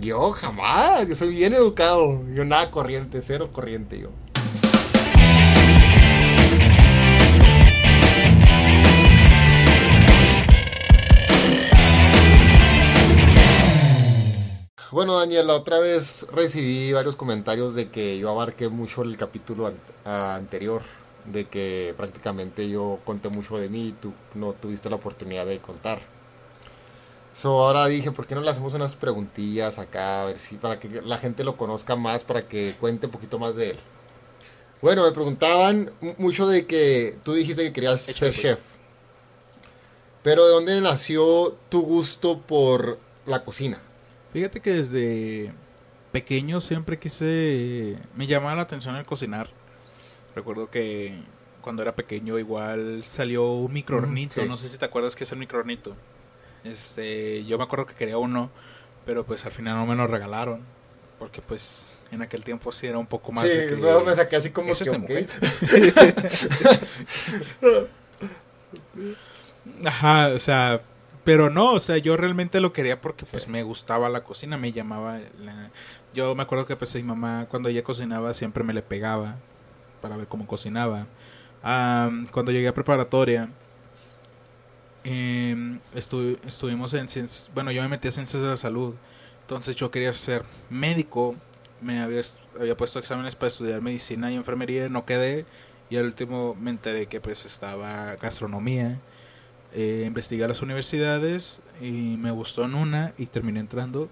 Yo jamás, yo soy bien educado, yo nada corriente, cero corriente yo. Bueno, Daniel, la otra vez recibí varios comentarios de que yo abarqué mucho el capítulo an- anterior de que prácticamente yo conté mucho de mí y tú no tuviste la oportunidad de contar. So, ahora dije, ¿por qué no le hacemos unas preguntillas acá? A ver si, para que la gente lo conozca más, para que cuente un poquito más de él. Bueno, me preguntaban mucho de que tú dijiste que querías He ser chef. Pero ¿de dónde nació tu gusto por la cocina? Fíjate que desde pequeño siempre quise... Me llamaba la atención el cocinar. Recuerdo que cuando era pequeño igual salió un microornito. Mm, sí. No sé si te acuerdas qué es el microornito. Este, yo me acuerdo que quería uno, pero pues al final no me lo regalaron. Porque pues en aquel tiempo sí era un poco más... Sí, de que, luego me saqué así como... ¿Eso que, es de okay. mujer? Ajá, o sea... Pero no, o sea, yo realmente lo quería porque pues sí. me gustaba la cocina, me llamaba... La... Yo me acuerdo que pues mi mamá cuando ella cocinaba siempre me le pegaba para ver cómo cocinaba. Um, cuando llegué a preparatoria... Eh, estu- estuvimos en ciencias, bueno, yo me metí a ciencias de la salud, entonces yo quería ser médico, me había, había puesto exámenes para estudiar medicina y enfermería, no quedé, y al último me enteré que pues estaba gastronomía, eh, investigué a las universidades y me gustó en una y terminé entrando,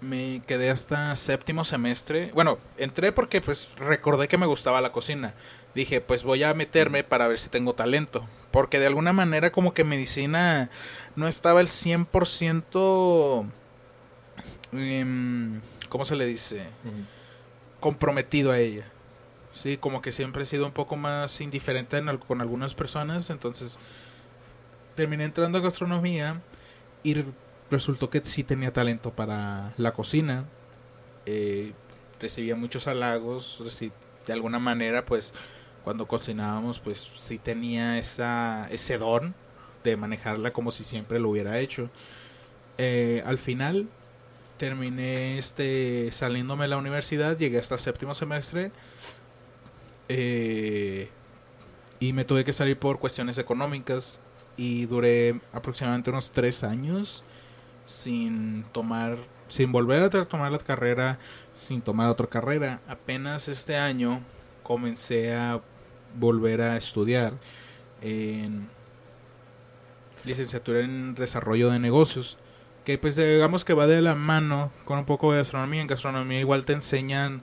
me quedé hasta séptimo semestre, bueno, entré porque pues recordé que me gustaba la cocina, dije pues voy a meterme para ver si tengo talento. Porque de alguna manera como que medicina no estaba el cien por ciento, um, ¿cómo se le dice? Uh-huh. Comprometido a ella. Sí, como que siempre he sido un poco más indiferente en el, con algunas personas. Entonces terminé entrando a gastronomía y resultó que sí tenía talento para la cocina. Eh, recibía muchos halagos, de alguna manera pues... Cuando cocinábamos, pues sí tenía esa, ese don de manejarla como si siempre lo hubiera hecho. Eh, al final, terminé este saliéndome de la universidad, llegué hasta séptimo semestre. Eh, y me tuve que salir por cuestiones económicas. Y duré aproximadamente unos tres años sin tomar, sin volver a tomar la carrera, sin tomar otra carrera. Apenas este año comencé a... volver a estudiar en licenciatura en desarrollo de negocios, que pues digamos que va de la mano con un poco de gastronomía. En gastronomía igual te enseñan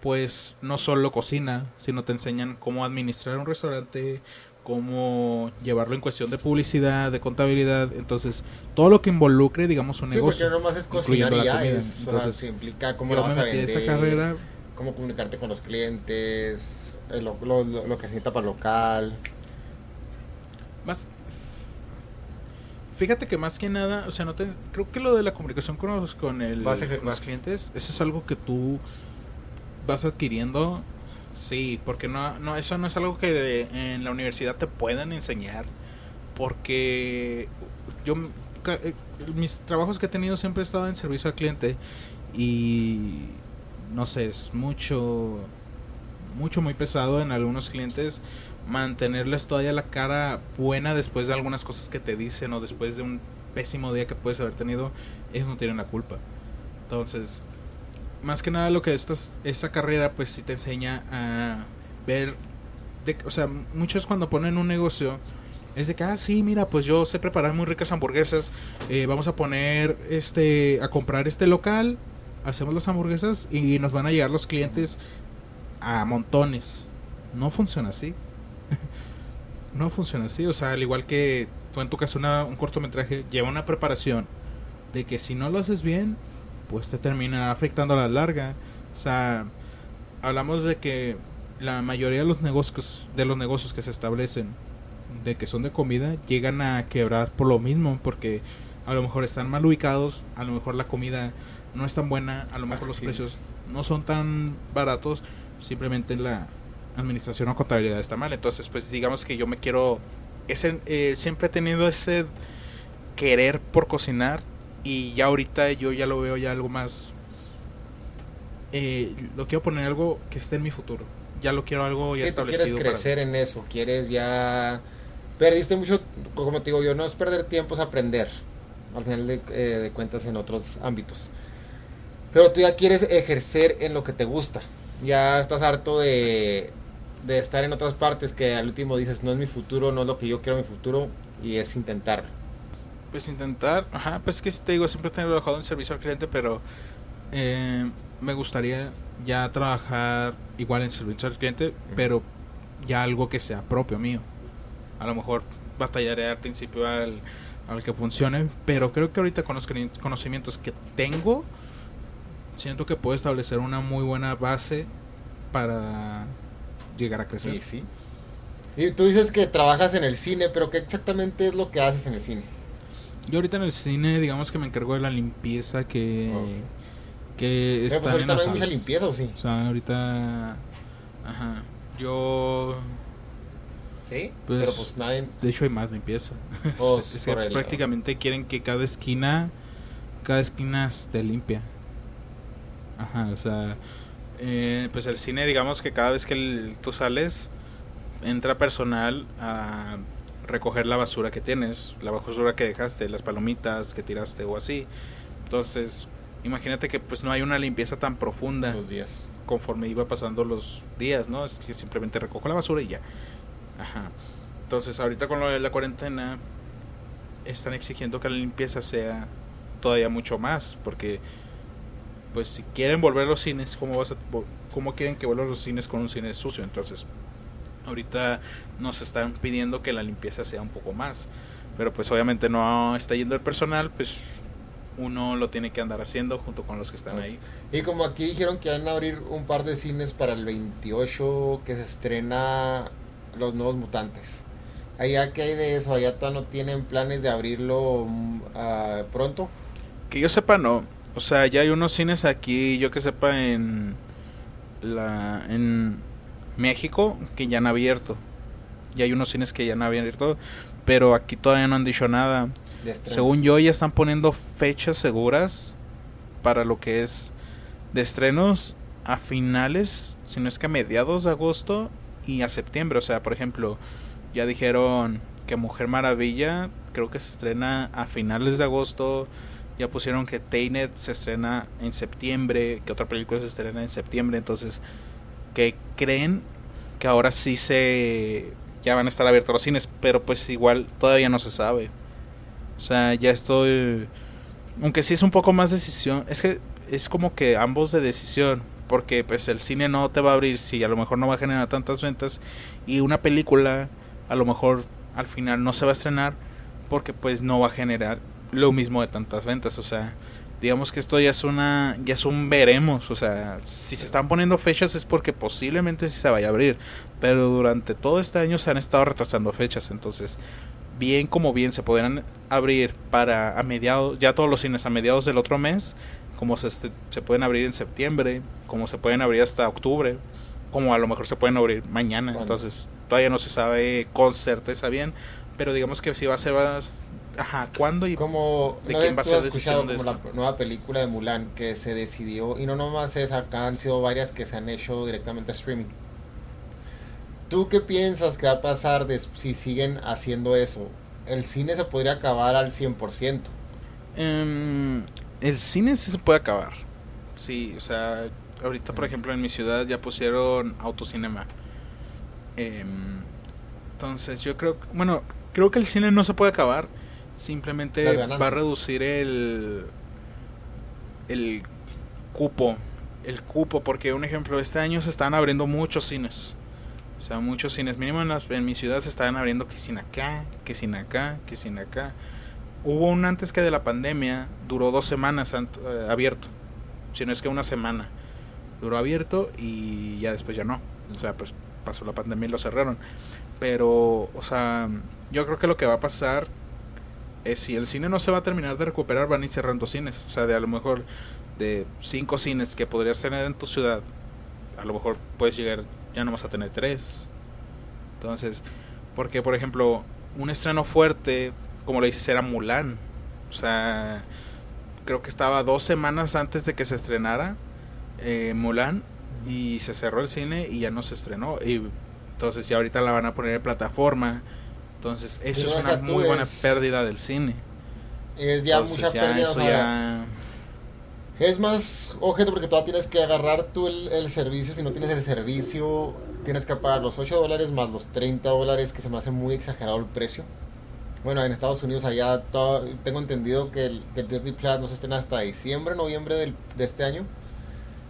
pues no solo cocina, sino te enseñan cómo administrar un restaurante, cómo llevarlo en cuestión de publicidad, de contabilidad, entonces todo lo que involucre digamos un sí, negocio, porque no más es cocinar y ya es, entonces se implica cómo lo vas a vender, esta carrera, cómo comunicarte con los clientes, Lo, lo, lo que se necesita para local. Más, fíjate que más que nada, o sea, no te, creo que lo de la comunicación con los, con el, vas a, con vas, los clientes, eso es algo que tú vas adquiriendo. Sí, porque no, no, eso no es algo que en la universidad te puedan enseñar. Porque yo, mis trabajos que he tenido siempre he estado en servicio al cliente. Y no sé, es mucho... mucho muy pesado en algunos clientes mantenerles todavía la cara buena después de algunas cosas que te dicen o después de un pésimo día que puedes haber tenido. Ellos no tienen la culpa. Entonces, más que nada lo que estas esa carrera pues sí te enseña a ver de, o sea, muchos cuando ponen un negocio es de que, ah, sí, mira, pues yo sé preparar muy ricas hamburguesas, eh, vamos a poner este a comprar este local, hacemos las hamburguesas y nos van a llegar los clientes a montones. No funciona así. No funciona así. O sea, al igual que tú en tu caso una, un cortometraje lleva una preparación de que si no lo haces bien, pues te termina afectando a la larga. O sea, hablamos de que la mayoría de los negocios, de los negocios que se establecen, de que son de comida, llegan a quebrar por lo mismo, porque a lo mejor están mal ubicados, a lo mejor la comida no es tan buena, a lo mejor los precios no son tan baratos. Simplemente la administración o contabilidad está mal. Entonces pues digamos que yo me quiero ese, eh, siempre he tenido ese querer por cocinar. Y ya ahorita yo ya lo veo ya algo más, eh, lo quiero poner algo que esté en mi futuro. Ya lo quiero algo ya sí, establecido. Quieres crecer para... en eso. Quieres ya. Perdiste mucho, como te digo yo, no es perder tiempo, es aprender al final de, eh, de cuentas en otros ámbitos. Pero tú ya quieres ejercer en lo que te gusta. Ya estás harto de, de estar en otras partes que al último dices, no es mi futuro, no es lo que yo quiero en mi futuro, y es intentar. Pues intentar, ajá, pues es que si te digo, siempre he trabajado en servicio al cliente, pero eh, me gustaría ya trabajar igual en servicio al cliente, uh-huh. pero ya algo que sea propio mío. A lo mejor batallaré al principio al, al que funcione, pero creo que ahorita con los conocimientos que tengo, siento que puedo establecer una muy buena base para llegar a crecer. Sí, sí. Y tú dices que trabajas en el cine, pero ¿qué exactamente es lo que haces en el cine? Yo ahorita en el cine, digamos que me encargo de la limpieza que, okay. que está pues en las salas. ¿Ahorita no hay mucha limpieza o sí? O sea, ahorita... Ajá. Yo... ¿Sí? Pues, pero pues nadie... De hecho hay más limpieza. Oh, es que el, prácticamente oh. quieren que cada esquina... Cada esquina esté limpia. Ajá, o sea... Eh, pues el cine, digamos que cada vez que el, tú sales, entra personal a recoger la basura que tienes, la basura que dejaste, las palomitas que tiraste o así. Entonces, imagínate que pues no hay una limpieza tan profunda los días. Conforme iba pasando los días, ¿no? Es que simplemente recojo la basura y ya. Ajá. Entonces, ahorita con lo de la cuarentena, están exigiendo que la limpieza sea todavía mucho más, porque... pues si quieren volver los cines, ¿cómo vas a, cómo quieren que vuelvan los cines con un cine sucio? Entonces, ahorita nos están pidiendo que la limpieza sea un poco más, pero pues obviamente no está yendo el personal, pues uno lo tiene que andar haciendo junto con los que están ahí. Y como aquí dijeron que van a abrir un par de cines para el veintiocho, que se estrena Los Nuevos Mutantes. ¿Allá qué hay de eso? ¿Allá todavía no tienen planes de abrirlo uh, pronto? Que yo sepa, no. O sea, ya hay unos cines aquí, yo que sepa, en la en México, que ya han abierto. Ya hay unos cines que ya han abierto, pero aquí todavía no han dicho nada. Según yo, ya están poniendo fechas seguras para lo que es de estrenos a finales, si no es que a mediados de agosto y a septiembre. O sea, por ejemplo, ya dijeron que Mujer Maravilla creo que se estrena a finales de agosto. Ya pusieron que Tenet se estrena en septiembre, que otra película se estrena en septiembre. Entonces, que creen que ahora sí se... ya van a estar abiertos los cines, pero pues igual todavía no se sabe. O sea, ya estoy... aunque sí es un poco más decisión. Es que es como que ambos de decisión, porque pues el cine no te va a abrir si a lo mejor no va a generar tantas ventas. Y una película a lo mejor al final no se va a estrenar porque pues no va a generar lo mismo de tantas ventas. O sea, digamos que esto ya es una ya es un veremos. O sea, si se están poniendo fechas es porque posiblemente sí se vaya a abrir, pero durante todo este año se han estado retrasando fechas. Entonces, bien como bien se podrán abrir para a mediados, ya todos los cines a mediados del otro mes, como se, se pueden abrir en septiembre, como se pueden abrir hasta octubre, como a lo mejor se pueden abrir mañana. Bueno. Entonces, todavía no se sabe con certeza bien, pero digamos que sí va a ser más... Ajá, ¿cuándo y como, de quién va a ser decisión de esto? Como la nueva película de Mulan que se decidió, y no nomás es acá, han sido varias que se han hecho directamente a streaming. ¿Tú qué piensas que va a pasar de, si siguen haciendo eso? ¿El cine se podría acabar al cien por ciento? Um, el cine sí se puede acabar. Sí, o sea, ahorita por ejemplo en mi ciudad ya pusieron autocinema. Um, entonces yo creo, bueno, creo que el cine no se puede acabar. Simplemente va a reducir el el cupo, el cupo, porque un ejemplo, este año se están abriendo muchos cines, o sea, muchos cines, mínimo en, las, en mi ciudad se estaban abriendo que sin acá, que sin acá, que sin acá. Hubo un antes que de la pandemia duró dos semanas abierto, si no es que una semana duró abierto y ya después ya no, o sea, pues pasó la pandemia y lo cerraron. Pero, o sea, yo creo que lo que va a pasar Eh, si el cine no se va a terminar de recuperar, van a ir cerrando cines. O sea, de a lo mejor de cinco cines que podrías tener en tu ciudad, a lo mejor puedes llegar ya nomás a tener tres. Entonces, porque por ejemplo, un estreno fuerte, como le dices, era Mulan. O sea, creo que estaba dos semanas antes de que se estrenara eh, Mulan, y se cerró el cine y ya no se estrenó. Y entonces ya ahorita la van a poner en plataforma. Entonces, eso no es una muy buena es, pérdida del cine. Es ya entonces, mucha ya, pérdida. Eso ya, Es más objeto porque todavía tienes que agarrar tú el, el servicio. Si no tienes el servicio, tienes que pagar los ocho dólares más los treinta dólares, que se me hace muy exagerado el precio. Bueno, en Estados Unidos, allá todo, tengo entendido que el, que el Disney Plus no se estrena hasta diciembre, noviembre del, de este año.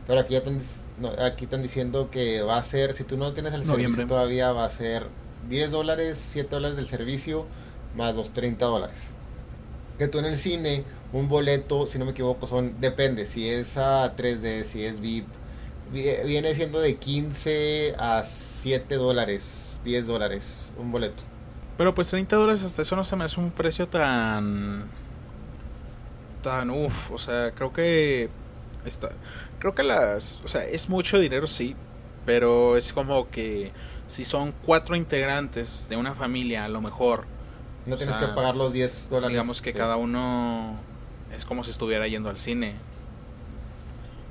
Pero aquí ya están, no, aquí están diciendo que va a ser, si tú no tienes el noviembre. servicio todavía, va a ser diez dólares, siete dólares del servicio más los treinta dólares. Que tú en el cine, un boleto, si no me equivoco, son, depende, si es a tres D, si es V I P, viene siendo de quince a siete dólares, diez dólares, un boleto. Pero pues treinta dólares, hasta eso no se me hace un precio tan, tan uff, o sea, creo que está, creo que las, o sea, es mucho dinero, sí, pero es como que si son cuatro integrantes de una familia, a lo mejor no tienes sea, que pagar los diez dólares. Digamos que sí. Cada uno es como si estuviera yendo al cine.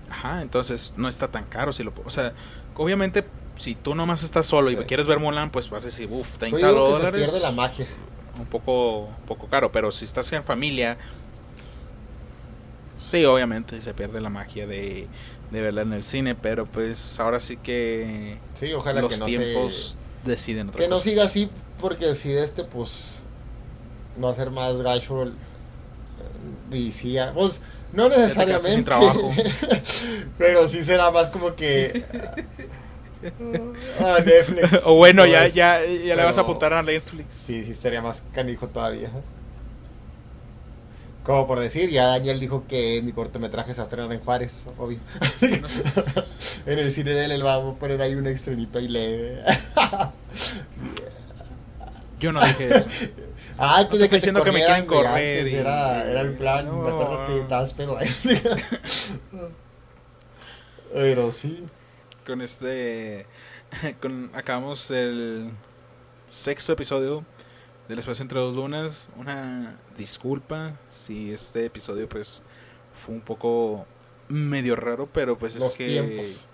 Ajá, entonces no está tan caro si lo, o sea, obviamente si tú nomás estás solo sí. y quieres ver Mulan, pues vas a decir, uff, treinta dólares. Pierde la magia. Un poco, un poco caro, pero si estás en familia, sí, obviamente se pierde la magia de, de verla en el cine, pero pues ahora sí que sí, ojalá los que no tiempos se... deciden otra que cosa. No siga así, porque si de este, pues no hacer más gacho y sí, pues no necesariamente sin trabajo. Pero sí será más como que ah, Netflix. O bueno, ya, ya, ya pero, le vas a apuntar a Netflix. Sí, sí, estaría más canijo todavía. Como por decir, ya Daniel dijo que mi cortometraje se va a estrenar en Juárez, obvio. No sé. En el cine de él, él va a poner ahí un extranito ahí leve. Yo no dije eso. Ah, antes no de que te corrieran, que me quieren correr, antes y... era, era el plan, no. Me acuerdo que estabas pedo ahí. Pero sí. Con este... Con, acabamos el sexto episodio del Espacio entre dos lunas. Una disculpa si este episodio pues fue un poco medio raro, pero pues Los es que... tiempos.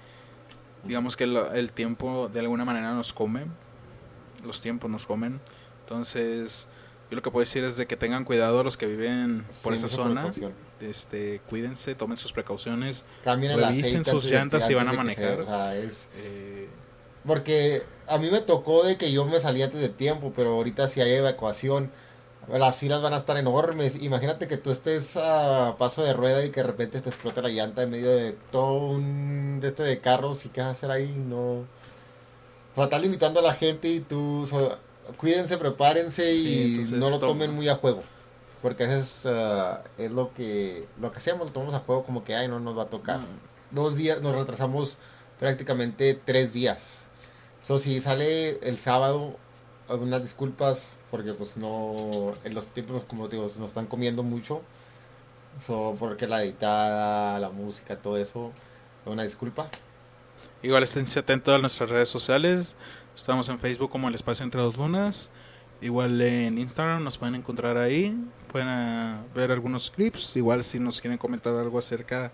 Digamos que el, el tiempo de alguna manera nos come. Los tiempos nos comen. Entonces... yo lo que puedo decir es de que tengan cuidado los que viven por sí, esa zona. Este, cuídense, tomen sus precauciones, cambien, revisen sus llantas si van a manejar. Sea, o sea, es... eh... porque a mí me tocó de que yo me salí antes de tiempo, pero ahorita si hay evacuación, las filas van a estar enormes. Imagínate que tú estés a paso de rueda y que de repente te explota la llanta en medio de todo un de este de carros y qué vas a hacer ahí, no. O sea, estás limitando a la gente y tú. So... Cuídense, prepárense y sí, entonces, no lo tomen muy a juego, porque a veces uh, es lo que lo que hacemos, lo tomamos a juego como que ay, no nos va a tocar. No. Dos días, nos retrasamos prácticamente tres días. So, si sale el sábado, algunas disculpas, porque pues no, en los tiempos como digo, nos están comiendo mucho, so, porque la editada, la música, todo eso, una disculpa. Igual esténse atentos a nuestras redes sociales. Estamos en Facebook como El Espacio Entre Dos Lunas. Igual en Instagram nos pueden encontrar ahí. Pueden a, ver algunos clips. Igual si nos quieren comentar algo acerca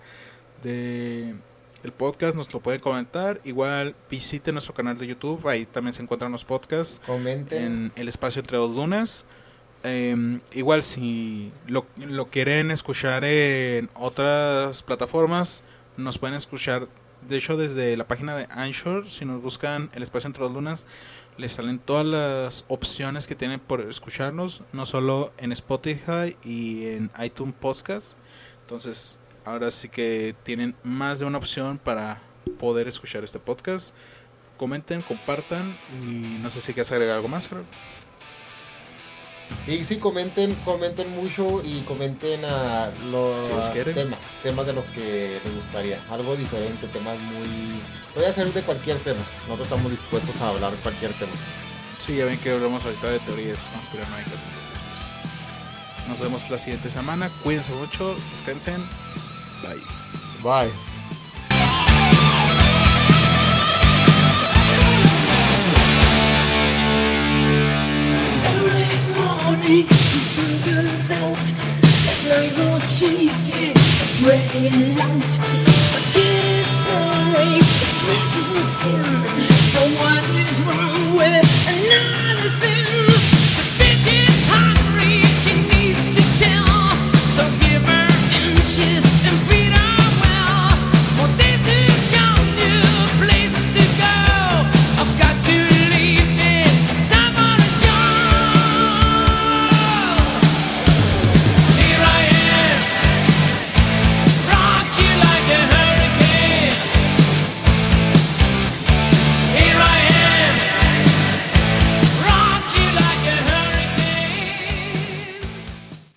de el podcast, nos lo pueden comentar. Igual visiten nuestro canal de YouTube. Ahí también se encuentran los podcasts. Comenten. En El Espacio Entre Dos Lunas. Eh, igual si lo, lo quieren escuchar en otras plataformas, nos pueden escuchar. De hecho, desde la página de Anchor, si nos buscan El Espacio Entre Dos Lunas, les salen todas las opciones que tienen por escucharnos, no solo en Spotify y en iTunes Podcast. Entonces, ahora sí que tienen más de una opción para poder escuchar este podcast. Comenten, compartan y no sé si quieres agregar algo más, creo. Y sí, comenten, comenten mucho y comenten a los si temas, temas de los que les gustaría, algo diferente, temas muy... Voy a hacer de cualquier tema, nosotros estamos dispuestos a hablar cualquier tema. Sí, ya ven que hablamos ahorita de teorías conspiranoicas, entonces pues, nos vemos la siguiente semana, cuídense mucho, descansen, bye. Bye. Morning, the sun goes out. There's no more shaking, praying light.